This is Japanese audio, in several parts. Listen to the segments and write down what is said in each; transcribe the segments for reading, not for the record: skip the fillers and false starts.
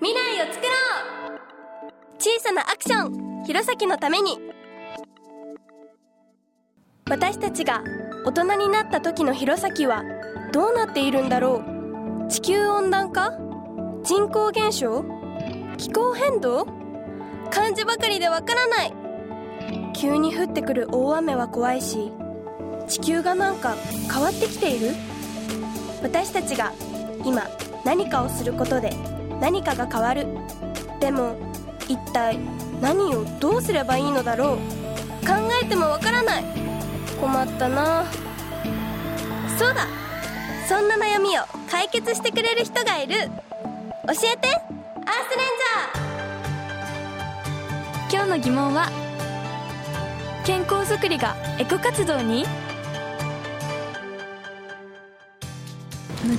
未来を作ろう。小さなアクション、弘前のために。私たちが大人になった時の弘前はどうなっているんだろう。地球温暖化、人口減少、気候変動、漢字ばかりでわからない。急に降ってくる大雨は怖いし、地球がなんか変わってきている。私たちが今何かをすることで何かが変わる。でも一体何をどうすればいいのだろう。考えてもわからない。困ったな。そうだ、そんな悩みを解決してくれる人がいる。教えて、アースレンジャー。今日の疑問は、健康づくりがエコ活動に？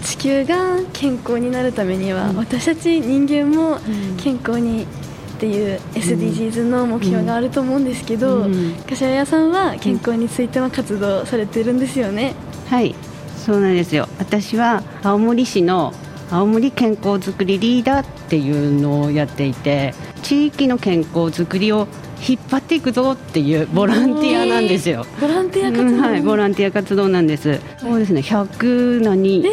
地球が健康になるためには、私たち人間も健康にっていう SDGs の目標があると思うんですけど、柏谷さんは健康についての活動されてるんですよね。はい、そうなんですよ。私は青森市の青森健康づくりリーダーっていうのをやっていて、地域の健康づくりを引っ張っていくぞっていうボランティアなんですよ。ボランティア活動、はい、ボランティア活動なんです。そうですね、100何人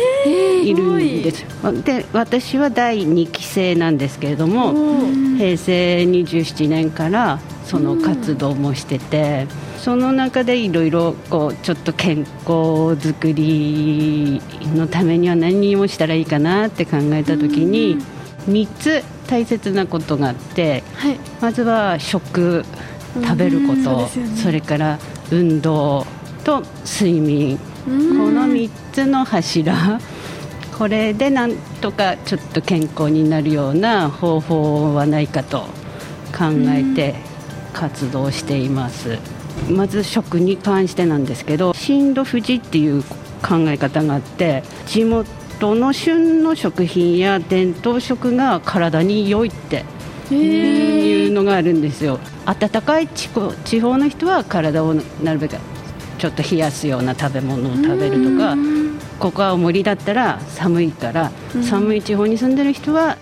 いるんですよ。で、私は第2期生なんですけれども、平成27年からその活動もしてて、その中でいろいろこうちょっと健康づくりのためには何をしたらいいかなって考えた時に、3つ大切なことがあって、はい、まずは食、食べること、 それから運動と睡眠、この3つの柱、これでなんとかちょっと健康になるような方法はないかと考えて活動しています。まず食に関してなんですけど、新土富士っていう考え方があって、地元どの旬の食品や伝統食が体に良いっていうのがあるんですよ。暖かい地方の人は体をなるべくちょっと冷やすような食べ物を食べるとか、ここは青森だったら寒いから、寒い地方に住んでる人は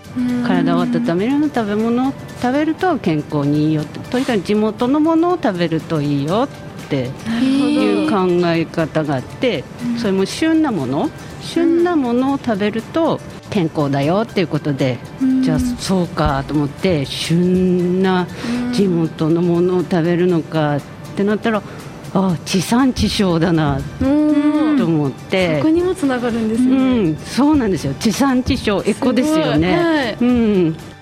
体を温めるような食べ物を食べると健康にいいよ、とにかく地元のものを食べるといいよっていう考え方があって、それも旬なものを食べると健康だよっていうことで、じゃあそうかと思って、旬な地元のものを食べるのかってなったら、あ、地産地消だなと思って。そこにもつながるんですよね。そうなんですよ、地産地消、エコですよね。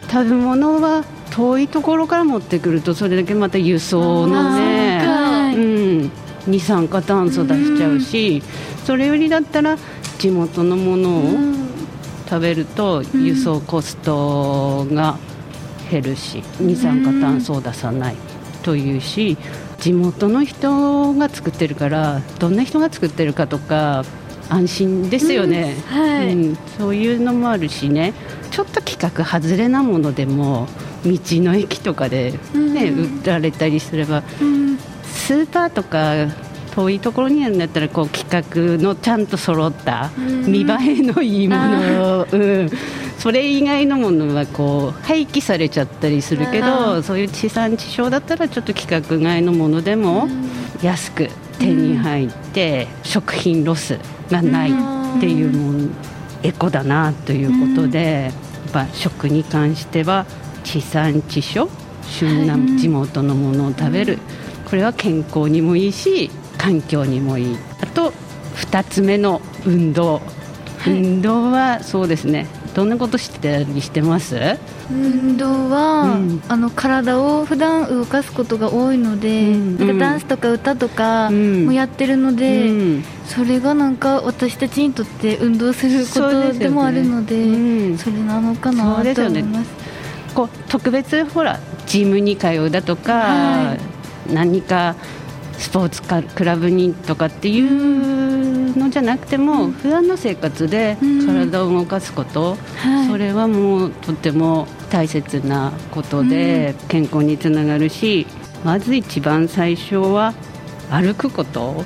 食べ物は遠いところから持ってくると、それだけまた輸送のね、二酸化炭素出しちゃうし、それよりだったら地元のものを食べると輸送コストが減るし、二酸化炭素を出さないというし、地元の人が作ってるから、どんな人が作ってるかとか安心ですよね。そういうのもあるしね、ちょっと規格外れなものでも道の駅とかで、ね、売られたりすれば、スーパーとか遠いところにあるんだったら、こう規格のちゃんと揃った見栄えのいいものを、それ以外のものはこう廃棄されちゃったりするけど、そういう地産地消だったらちょっと規格外のものでも安く手に入って、食品ロスがないっていうもの、エコだなということで、やっぱ食に関しては地産地消、旬な地元のものを食べる、これは健康にもいいし環境にもいい。あと2つ目の運動。運動はそうですね、どんなことしてたりしてます？運動は、体を普段動かすことが多いので、なんかダンスとか歌とかもやってるので、それがなんか私たちにとって運動することでもあるので、それなのかなと思います。そうですよね。こう特別ほらジムに通うだとか、何かスポーツクラブにとかっていうのじゃなくても、普段の生活で体を動かすこと、それはもうとても大切なことで、健康につながるし、まず一番最初は歩くこと、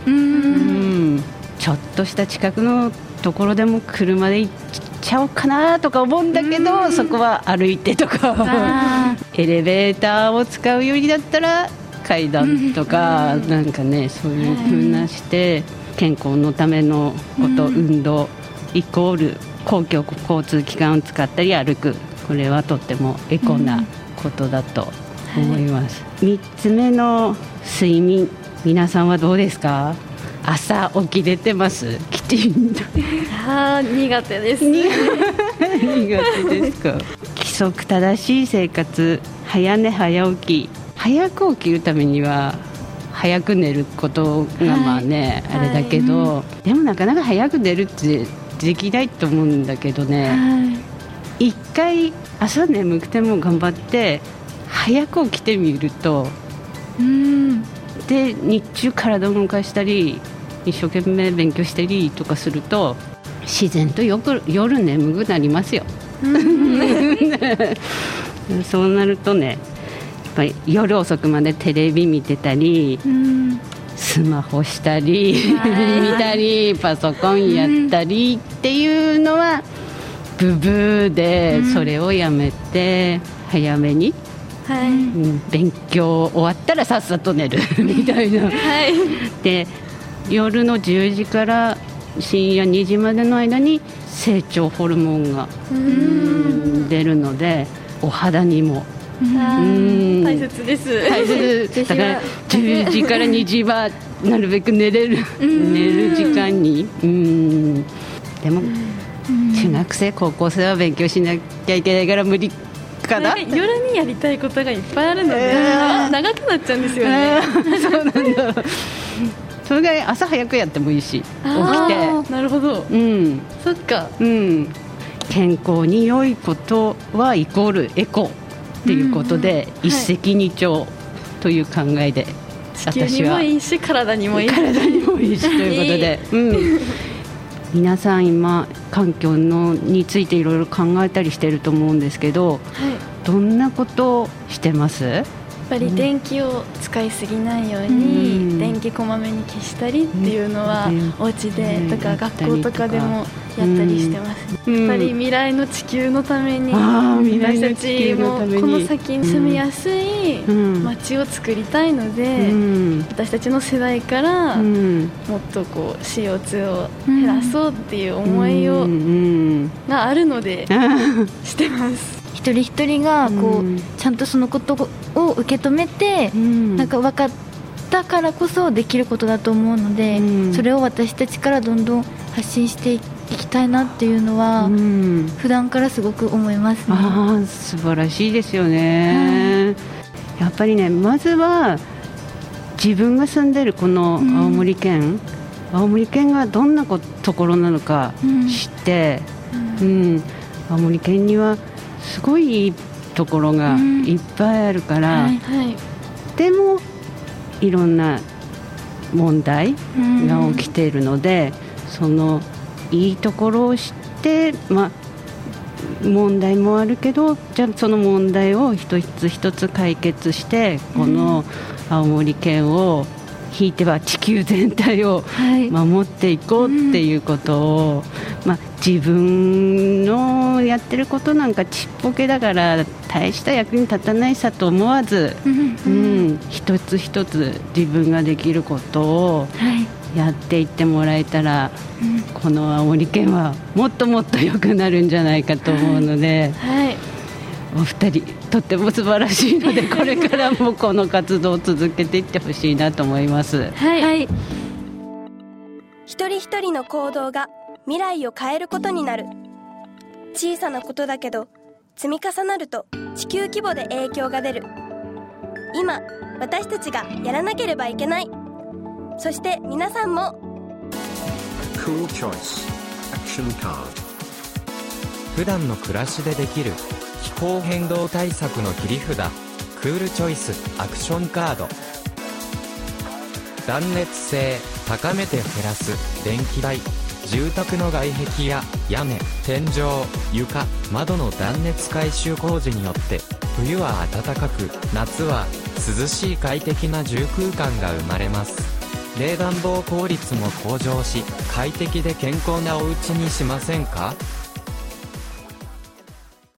ちょっとした近くのところでも車で1ちゃおうかなとか思うんだけど、そこは歩いてとかエレベーターを使うよりだったら階段とかなんかね、そういう風なして健康のためのこと、運動イコール公共交通機関を使ったり歩く、これはとってもエコなことだと思います、はい、3つ目の睡眠、皆さんはどうですか？朝起きれてます？きちんと苦手です苦手ですか？規則正しい生活、早寝早起き、早く起きるためには早く寝ることがまあね、はい、あれだけど、はい、でもなかなか早く寝るってできないと思うんだけどね、はい、一回朝眠くても頑張って早く起きてみると、で日中体を動かしたり一生懸命勉強したりとかすると自然とよく夜眠くなりますよ、そうなるとね、やっぱり夜遅くまでテレビ見てたり、スマホしたり見たりパソコンやったりっていうのはブブーで、それをやめて早めに、勉強終わったらさっさと寝るみたいな、で夜の10時から深夜2時までの間に成長ホルモンが出るのでお肌にも大切です。大切だから10時から2時はなるべく寝る時間に、でも中学生高校生は勉強しなきゃいけないから無理かな。夜にやりたいことがいっぱいあるので、長くなっちゃうんですよね、そうなんだそれぐらい朝早くやってもいいし、起きて、なるほど、そっか、健康に良いことはイコールエコっていうことで、一石二鳥という考えで、私は地球にもいいし体にもいいしということで、皆さん今環境のについていろいろ考えたりしてると思うんですけど、どんなことをしてます？やっぱり電気を使いすぎないように、電気こまめに消したりっていうのは、お家でとか学校とかでもやったりしてます、やっぱり未来の地球のために、私たちもこの先に住みやすい街を作りたいので、私たちの世代からもっとこう CO2 を減らそうっていう思いをがあるのでしてます一人一人がこうちゃんとそのことを受け止めて、なんか分かったからこそできることだと思うので、それを私たちからどんどん発信していって行きたいなっていうのは、普段からすごく思いますね。素晴らしいですよね、やっぱりね、まずは自分が住んでるこの青森県がどんなところなのか知って、青森県にはすごいいいところがいっぱいあるから、でもいろんな問題が起きているので、そのいいところを知って、問題もあるけど、じゃあその問題を一つ一つ解決して、この青森県をひいては地球全体を守っていこうっていうことを、自分のやってることなんかちっぽけだから大した役に立たないさと思わず、一つ一つ自分ができることをやっていってもらえたら、この青森県はもっともっと良くなるんじゃないかと思うので、お二人とっても素晴らしいので、これからもこの活動を続けていってほしいなと思います一人一人の行動が未来を変えることになる。小さなことだけど積み重なると地球規模で影響が出る。今私たちがやらなければいけない。そして皆さんも Cool Choice Action Card。 普段の暮らしでできる気候変動対策の切り札、クールチョイスアクションカード。断熱性高めて減らす電気代、住宅の外壁や屋根、天井、床、窓の断熱改修工事によって冬は暖かく、夏は涼しい快適な住空間が生まれます。冷暖房効率も向上し、快適で健康なお家にしませんか？